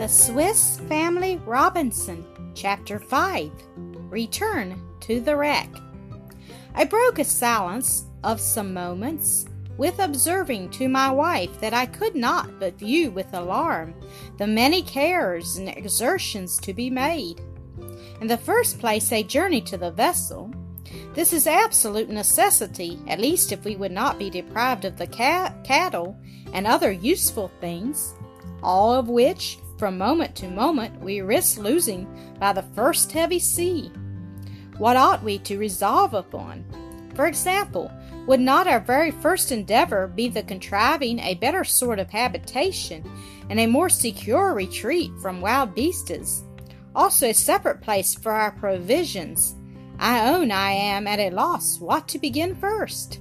The Swiss Family Robinson, Chapter 5, Return to the Wreck. I broke a silence of some moments with observing to my wife that I could not but view with alarm the many cares and exertions to be made. In the first place, a journey to the vessel. This is absolute necessity, at least if we would not be deprived of the cattle and other useful things, all of which from moment to moment we risk losing by the first heavy sea. What ought we to resolve upon? For example, would not our very first endeavor be the contriving a better sort of habitation and a more secure retreat from wild beasts, also a separate place for our provisions? I own I am at a loss what to begin first.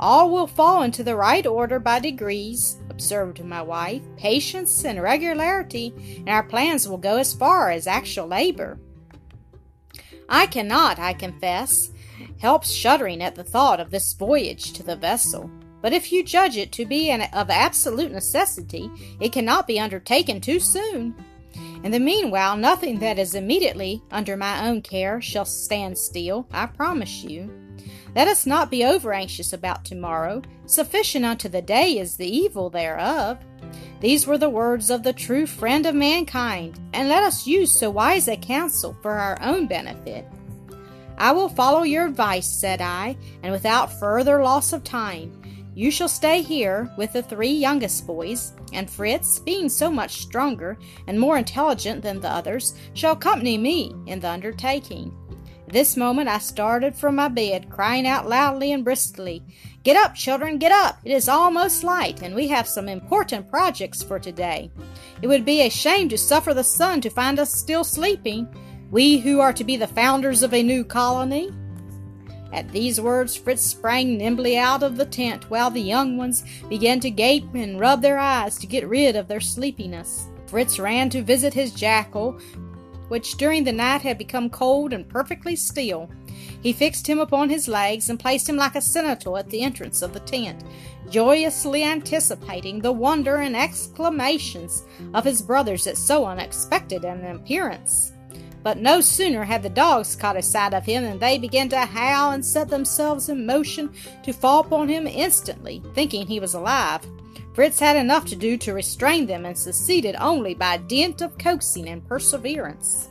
All will fall into the right order by degrees, observed my wife. Patience and regularity, and our plans will go as far as actual labor. I cannot, I confess, help shuddering at the thought of this voyage to the vessel. But if you judge it to be of absolute necessity, it cannot be undertaken too soon. In the meanwhile, nothing that is immediately under my own care shall stand still, I promise you. Let us not be over-anxious about tomorrow. Sufficient unto the day is the evil thereof. These were the words of the true friend of mankind, and let us use so wise a counsel for our own benefit. I will follow your advice, said I, and without further loss of time. You shall stay here with the three youngest boys, and Fritz, being so much stronger and more intelligent than the others, shall accompany me in the undertaking. At this moment I started from my bed, crying out loudly and briskly, "Get up, children, get up! It is almost light, and we have some important projects for today. It would be a shame to suffer the sun to find us still sleeping, we who are to be the founders of a new colony." At these words Fritz sprang nimbly out of the tent, while the young ones began to gape and rub their eyes to get rid of their sleepiness. Fritz ran to visit his jackal, which during the night had become cold and perfectly still. He fixed him upon his legs and placed him like a sentinel at the entrance of the tent, joyously anticipating the wonder and exclamations of his brothers at so unexpected an appearance. But no sooner had the dogs caught a sight of him than they began to howl and set themselves in motion to fall upon him instantly, thinking he was alive. Fritz had enough to do to restrain them, and succeeded only by dint of coaxing and perseverance.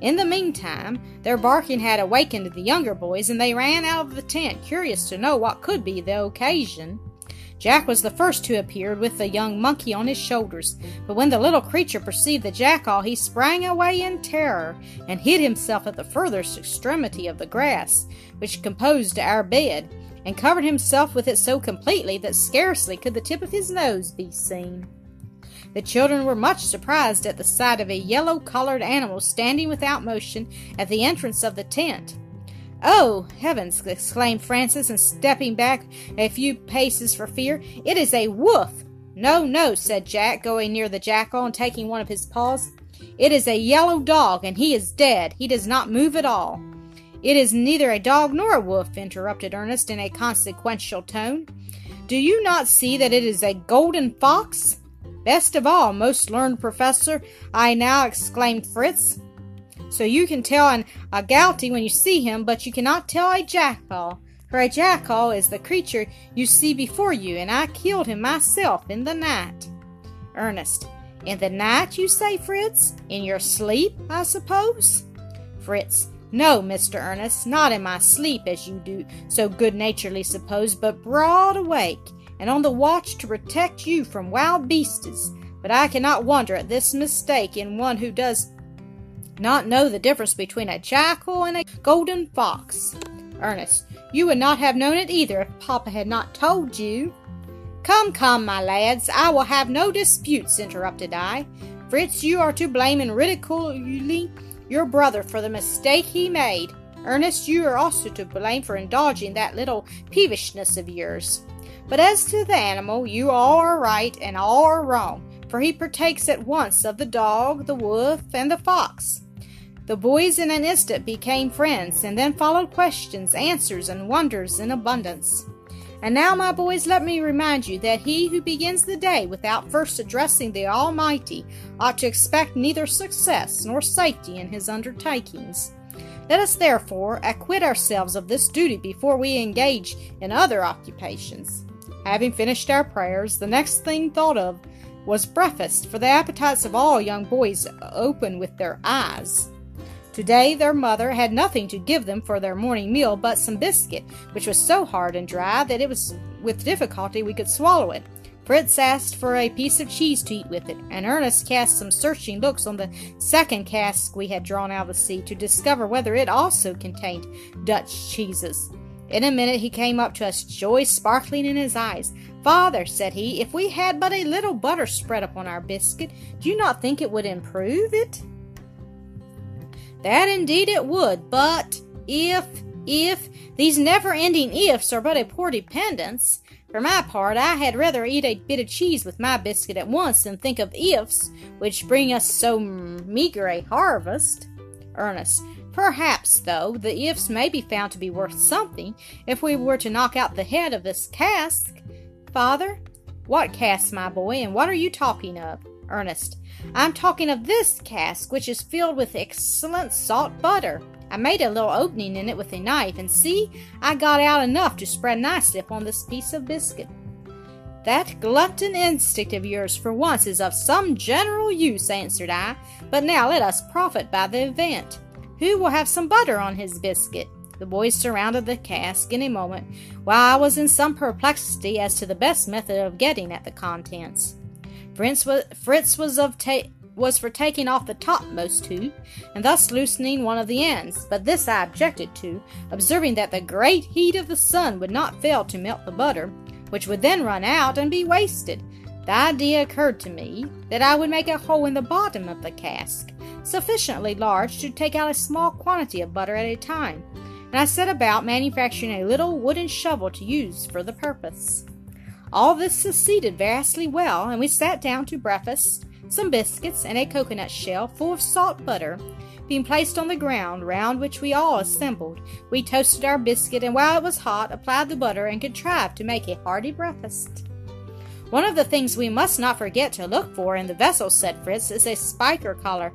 In the meantime, their barking had awakened the younger boys, and they ran out of the tent, curious to know what could be the occasion. Jack was the first who appeared with the young monkey on his shoulders, but when the little creature perceived the jackal, he sprang away in terror and hid himself at the furthest extremity of the grass, which composed our bed, and covered himself with it so completely that scarcely could the tip of his nose be seen. The children were much surprised at the sight of a yellow-colored animal standing without motion at the entrance of the tent. "Oh, heavens!" exclaimed Francis, and stepping back a few paces for fear, "it is a wolf!" "No, no," said Jack, going near the jackal and taking one of his paws. "It is a yellow dog, and he is dead. He does not move at all." "It is neither a dog nor a wolf," interrupted Ernest in a consequential tone. "Do you not see that it is a golden fox?" "Best of all, most learned professor, I now," exclaimed Fritz. "So you can tell a gouty when you see him, but you cannot tell a jackal, for a jackal is the creature you see before you, and I killed him myself in the night." Ernest: "In the night, you say, Fritz? In your sleep, I suppose?" Fritz: "No, Mr. Ernest, not in my sleep, as you do so good-naturedly suppose, but broad awake, and on the watch to protect you from wild beasts. But I cannot wonder at this mistake in one who does not know the difference between a jackal and a golden fox." Ernest: "You would not have known it either if Papa had not told you." "Come, come, my lads, I will have no disputes," interrupted I. "Fritz, you are to blame in ridiculing your brother for the mistake he made. Ernest, you are also to blame for indulging that little peevishness of yours. But as to the animal, you all are right and all are wrong, for he partakes at once of the dog, the wolf, and the fox." The boys in an instant became friends, and then followed questions, answers, and wonders in abundance. And now, my boys, let me remind you that he who begins the day without first addressing the Almighty ought to expect neither success nor safety in his undertakings. Let us therefore acquit ourselves of this duty before we engage in other occupations. Having finished our prayers, the next thing thought of was breakfast, for the appetites of all young boys open with their eyes. Today their mother had nothing to give them for their morning meal but some biscuit, which was so hard and dry that it was with difficulty we could swallow it. Fritz asked for a piece of cheese to eat with it, and Ernest cast some searching looks on the second cask we had drawn out of the sea to discover whether it also contained Dutch cheeses. In a minute he came up to us, joy sparkling in his eyes. "Father," said he, "if we had but a little butter spread upon our biscuit, do you not think it would improve it?" "That indeed it would, but if, these never-ending ifs are but a poor dependence. For my part, I had rather eat a bit of cheese with my biscuit at once than think of ifs, which bring us so meagre a harvest." Ernest: "Perhaps, though, the ifs may be found to be worth something, if we were to knock out the head of this cask." "Father?" "What cask, my boy, and what are you talking of?" Ernest: "I'm talking of this cask, which is filled with excellent salt butter. I made a little opening in it with a knife, and see, I got out enough to spread nicely upon this piece of biscuit." "That glutton instinct of yours for once is of some general use," answered I, "but now let us profit by the event. Who will have some butter on his biscuit?" The boys surrounded the cask in a moment, while I was in some perplexity as to the best method of getting at the contents. Fritz was for taking off the topmost hoop, and thus loosening one of the ends, but this I objected to, observing that the great heat of the sun would not fail to melt the butter, which would then run out and be wasted. The idea occurred to me that I would make a hole in the bottom of the cask, sufficiently large to take out a small quantity of butter at a time, and I set about manufacturing a little wooden shovel to use for the purpose. All this succeeded vastly well, and we sat down to breakfast, some biscuits, and a coconut shell full of salt butter being placed on the ground, round which we all assembled. We toasted our biscuit, and while it was hot, applied the butter and contrived to make a hearty breakfast. "One of the things we must not forget to look for in the vessel," said Fritz, "is a spiker collar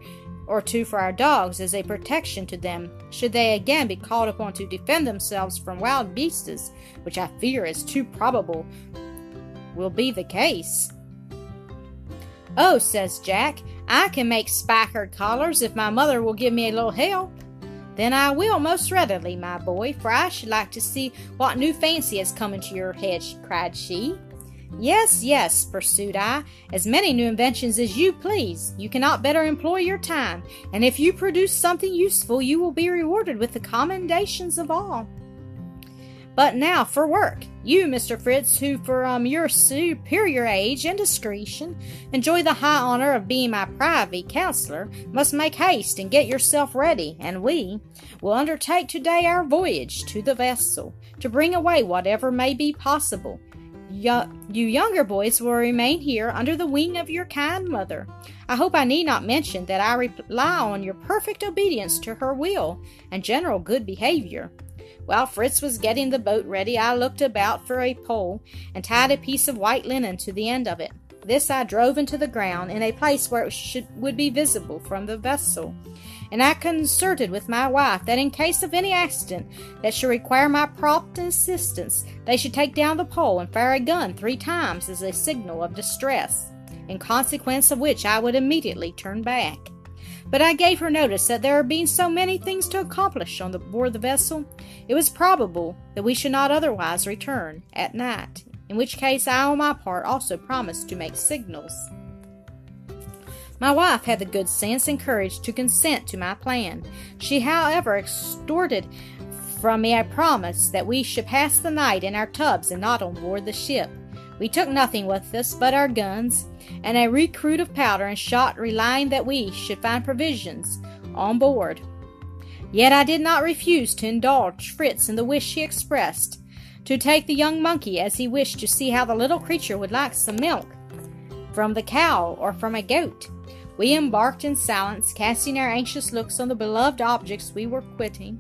or two for our dogs, as a protection to them, should they again be called upon to defend themselves from wild beasts, which I fear is too probable will be the case." "Oh," says Jack, "I can make spikered collars if my mother will give me a little help." "Then I will most readily, my boy, for I should like to see what new fancy has come into your head," cried she. "Yes, yes," pursued I, "as many new inventions as you please. You cannot better employ your time, and if you produce something useful, you will be rewarded with the commendations of all. But now for work. You, Mr. Fritz, who from your superior age and discretion enjoy the high honor of being my privy counselor, must make haste and get yourself ready, and we will undertake today our voyage to the vessel, to bring away whatever may be possible. You younger boys will remain here under the wing of your kind mother. I hope I need not mention that I rely on your perfect obedience to her will and general good behavior." While Fritz was getting the boat ready, I looked about for a pole and tied a piece of white linen to the end of it. This I drove into the ground in a place where it would be visible from the vessel, and I concerted with my wife that in case of any accident that should require my prompt assistance, they should take down the pole and fire a gun 3 times as a signal of distress, in consequence of which I would immediately turn back. But I gave her notice that there being so many things to accomplish on board the vessel, it was probable that we should not otherwise return at night, in which case I on my part also promised to make signals. My wife had the good sense and courage to consent to my plan. She, however, extorted from me a promise that we should pass the night in our tubs and not on board the ship. We took nothing with us but our guns and a recruit of powder and shot, relying that we should find provisions on board. Yet I did not refuse to indulge Fritz in the wish he expressed to take the young monkey, as he wished to see how the little creature would like some milk from the cow or from a goat. We embarked in silence, casting our anxious looks on the beloved objects we were quitting.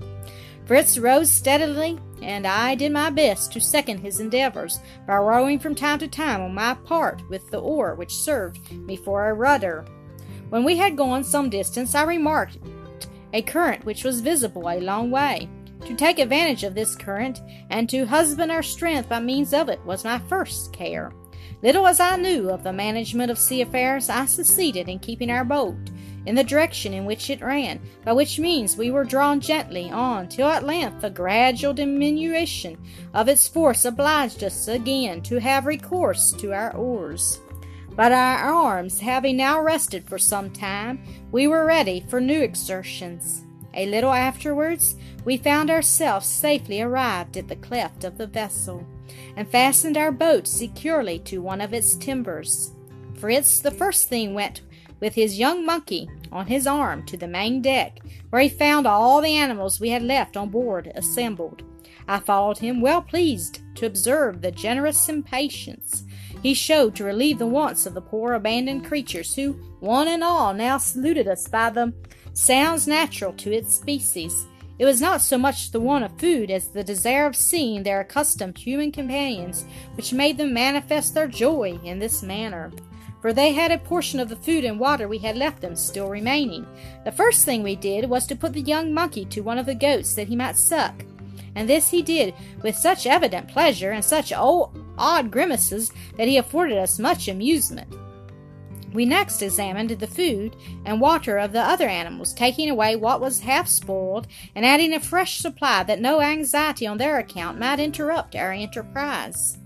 Fritz rose steadily, and I did my best to second his endeavors by rowing from time to time on my part with the oar, which served me for a rudder. When we had gone some distance, I remarked a current which was visible a long way. To take advantage of this current, and to husband our strength by means of it, was my first care. Little as I knew of the management of sea affairs, I succeeded in keeping our boat in the direction in which it ran, by which means we were drawn gently on, till at length the gradual diminution of its force obliged us again to have recourse to our oars. But our arms having now rested for some time, we were ready for new exertions. A little afterwards, we found ourselves safely arrived at the cleft of the vessel, and fastened our boat securely to one of its timbers. Fritz, the first thing, went with his young monkey on his arm to the main deck, where he found all the animals we had left on board assembled. I followed him, well pleased to observe the generous impatience he showed to relieve the wants of the poor abandoned creatures, who one and all now saluted us by the sounds natural to its species. It was not so much the want of food as the desire of seeing their accustomed human companions which made them manifest their joy in this manner, for they had a portion of the food and water we had left them still remaining. The first thing we did was to put the young monkey to one of the goats that he might suck, and this he did with such evident pleasure and such odd grimaces that he afforded us much amusement. We next examined the food and water of the other animals, taking away what was half spoiled and adding a fresh supply, that no anxiety on their account might interrupt our enterprise.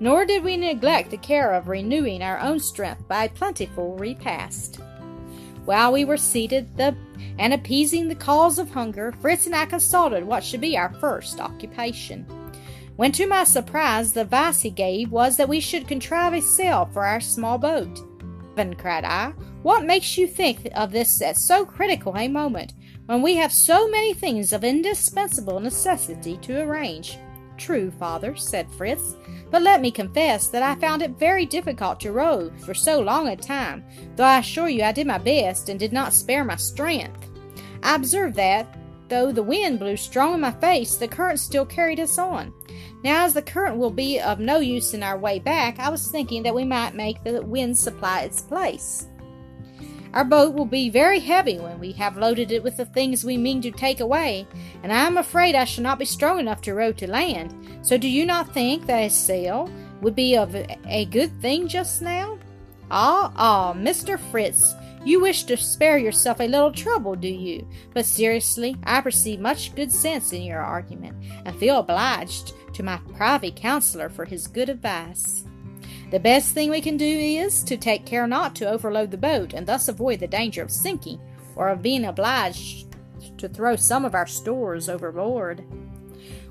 Nor did we neglect the care of renewing our own strength by a plentiful repast. While we were seated and appeasing the calls of hunger, Fritz and I consulted what should be our first occupation, when to my surprise the advice he gave was that we should contrive a sail for our small boat. Cried I, what makes you think of this at so critical a moment, when we have so many things of indispensable necessity to arrange? True, father, said Fritz, but let me confess that I found it very difficult to row for so long a time, though I assure you I did my best and did not spare my strength. I observed that, though the wind blew strong in my face, the current still carried us on. Now, as the current will be of no use in our way back, I was thinking that we might make the wind supply its place. Our boat will be very heavy when we have loaded it with the things we mean to take away, and I am afraid I shall not be strong enough to row to land. So do you not think that a sail would be of a good thing just now? Ah, Mr. Fritz, you wish to spare yourself a little trouble, do you? But seriously, I perceive much good sense in your argument, and feel obliged to my private counselor for his good advice. The best thing we can do is to take care not to overload the boat, and thus avoid the danger of sinking, or of being obliged to throw some of our stores overboard.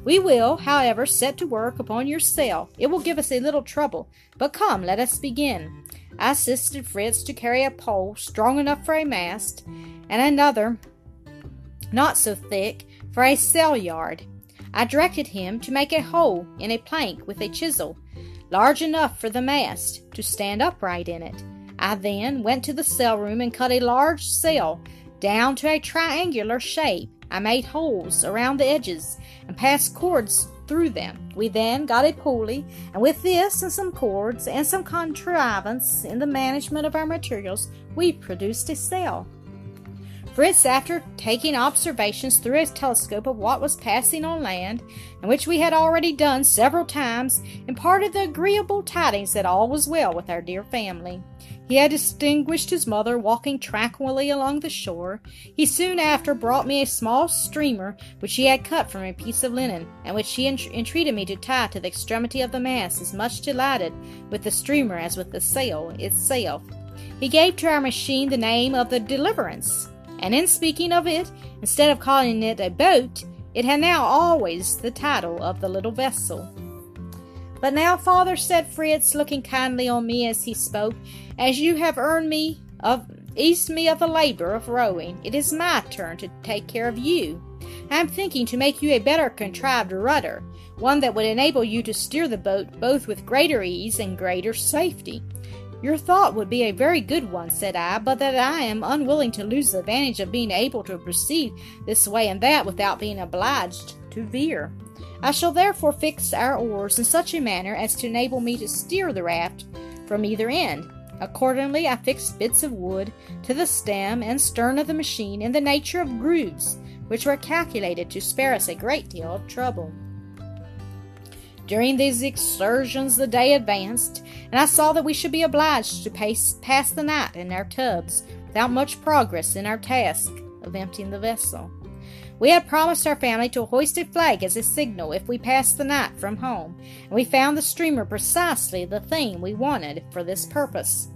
We will, however, set to work upon your sail. It will give us a little trouble, but come, let us begin. I assisted Fritz to carry a pole strong enough for a mast, and another not so thick for a sail-yard. I directed him to make a hole in a plank with a chisel, large enough for the mast to stand upright in it. I then went to the sail-room and cut a large sail down to a triangular shape. I made holes around the edges and passed cords through them. We then got a pulley, and with this and some cords and some contrivance in the management of our materials, we produced a sail. Fritz, after taking observations through his telescope of what was passing on land, and which we had already done several times, imparted the agreeable tidings that all was well with our dear family. He had distinguished his mother walking tranquilly along the shore. He soon after brought me a small streamer which he had cut from a piece of linen, and which he entreated me to tie to the extremity of the mast, as much delighted with the streamer as with the sail itself. He gave to our machine the name of the Deliverance, and in speaking of it, instead of calling it a boat, it had now always the title of the little vessel. But now, father, said Fritz, looking kindly on me as he spoke, as you have eased me of the labor of rowing, it is my turn to take care of you. I am thinking to make you a better contrived rudder, one that would enable you to steer the boat both with greater ease and greater safety. "Your thought would be a very good one," said I, "but that I am unwilling to lose the advantage of being able to proceed this way and that without being obliged to veer. I shall therefore fix our oars in such a manner as to enable me to steer the raft from either end." Accordingly, I fixed bits of wood to the stem and stern of the machine in the nature of grooves, which were calculated to spare us a great deal of trouble. During these excursions the day advanced, and I saw that we should be obliged to pass the night in our tubs, without much progress in our task of emptying the vessel. We had promised our family to hoist a flag as a signal if we passed the night from home, and we found the streamer precisely the thing we wanted for this purpose.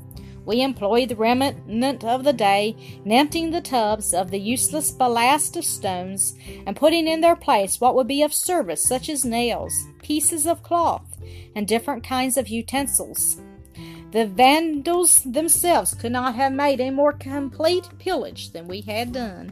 We employed the remnant of the day in emptying the tubs of the useless ballast of stones and putting in their place what would be of service, such as nails, pieces of cloth, and different kinds of utensils. The Vandals themselves could not have made a more complete pillage than we had done.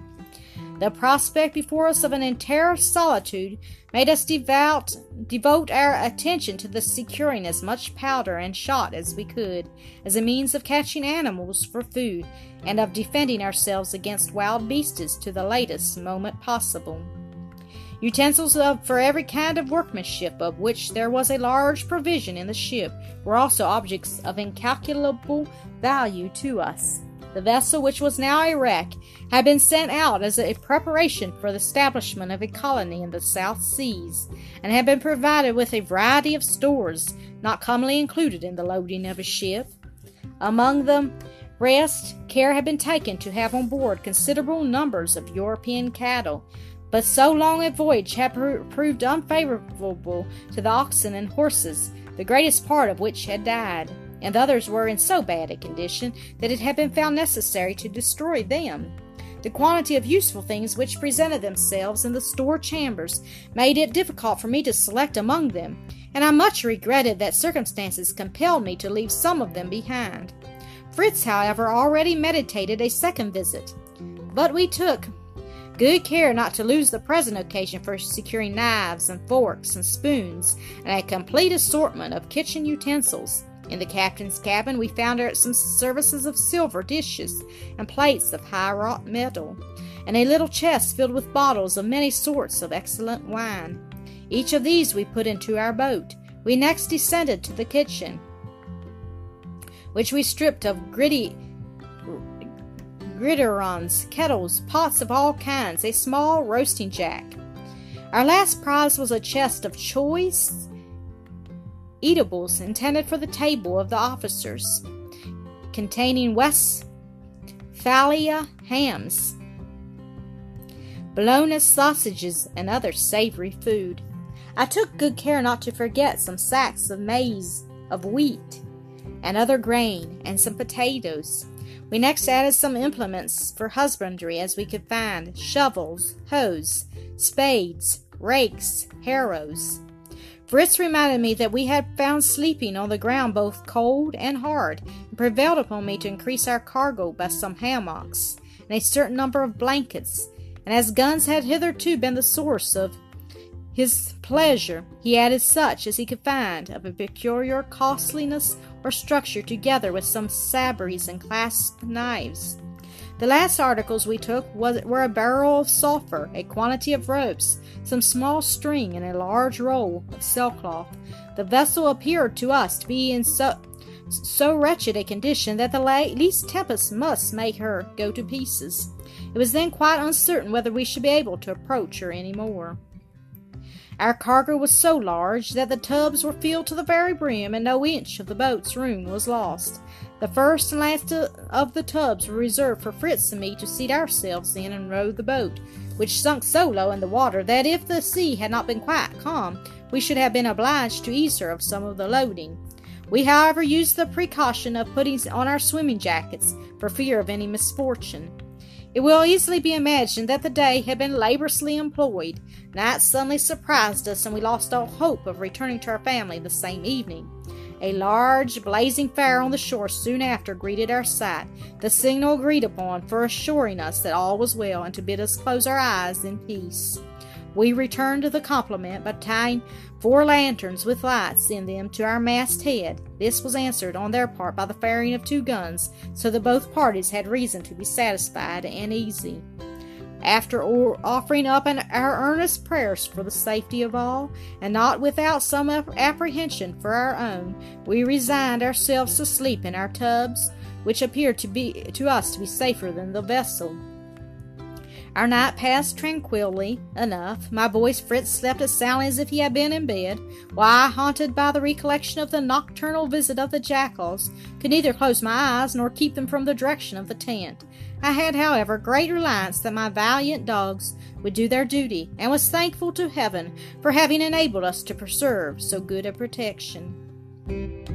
The prospect before us of an entire solitude made us devote our attention to the securing as much powder and shot as we could, as a means of catching animals for food, and of defending ourselves against wild beasts to the latest moment possible. Utensils for every kind of workmanship, of which there was a large provision in the ship, were also objects of incalculable value to us. The vessel, which was now a wreck, had been sent out as a preparation for the establishment of a colony in the South Seas, and had been provided with a variety of stores not commonly included in the loading of a ship. Among them, rest care had been taken to have on board considerable numbers of European cattle, but so long a voyage had proved unfavorable to the oxen and horses, the greatest part of which had died, and others were in so bad a condition that it had been found necessary to destroy them. The quantity of useful things which presented themselves in the store chambers made it difficult for me to select among them, and I much regretted that circumstances compelled me to leave some of them behind. Fritz, however, already meditated a second visit, but we took good care not to lose the present occasion for securing knives and forks and spoons, and a complete assortment of kitchen utensils. In the captain's cabin we found out some services of silver dishes and plates of high-wrought metal, and a little chest filled with bottles of many sorts of excellent wine. Each of these we put into our boat. We next descended to the kitchen, which we stripped of gridirons, kettles, pots of all kinds, a small roasting jack. Our last prize was a chest of choice eatables intended for the table of the officers, containing Westphalia hams, Bologna sausages, and other savory food. I took good care not to forget some sacks of maize, of wheat, and other grain, and some potatoes. We next added some implements for husbandry as we could find: shovels, hoes, spades, rakes, harrows. Fritz reminded me that we had found sleeping on the ground both cold and hard, and prevailed upon me to increase our cargo by some hammocks and a certain number of blankets, and as guns had hitherto been the source of his pleasure, he added such as he could find, of a peculiar costliness or structure, together with some sabres and clasp knives. The last articles we took were a barrel of sulphur, a quantity of ropes, some small string, and a large roll of sailcloth. The vessel appeared to us to be in so wretched a condition that the least tempest must make her go to pieces. It was then quite uncertain whether we should be able to approach her any more. Our cargo was so large that the tubs were filled to the very brim, and no inch of the boat's room was lost. The first and last of the tubs were reserved for Fritz and me to seat ourselves in and row the boat, which sunk so low in the water that if the sea had not been quite calm, we should have been obliged to ease her of some of the loading. We, however, used the precaution of putting on our swimming jackets for fear of any misfortune. It will easily be imagined that the day had been laboriously employed. Night suddenly surprised us, and we lost all hope of returning to our family the same evening. A large blazing fire on the shore soon after greeted our sight, the signal agreed upon for assuring us that all was well, and to bid us close our eyes in peace. We returned the compliment by tying 4 lanterns with lights in them to our masthead. This was answered on their part by the firing of 2 guns, so that both parties had reason to be satisfied and easy. After offering up our earnest prayers for the safety of all, and not without some apprehension for our own, we resigned ourselves to sleep in our tubs, which appeared to us to be safer than the vessel. Our night passed tranquilly enough. My boy Fritz slept as soundly as if he had been in bed, while I, haunted by the recollection of the nocturnal visit of the jackals, could neither close my eyes nor keep them from the direction of the tent. I had, however, great reliance that my valiant dogs would do their duty, and was thankful to heaven for having enabled us to preserve so good a protection.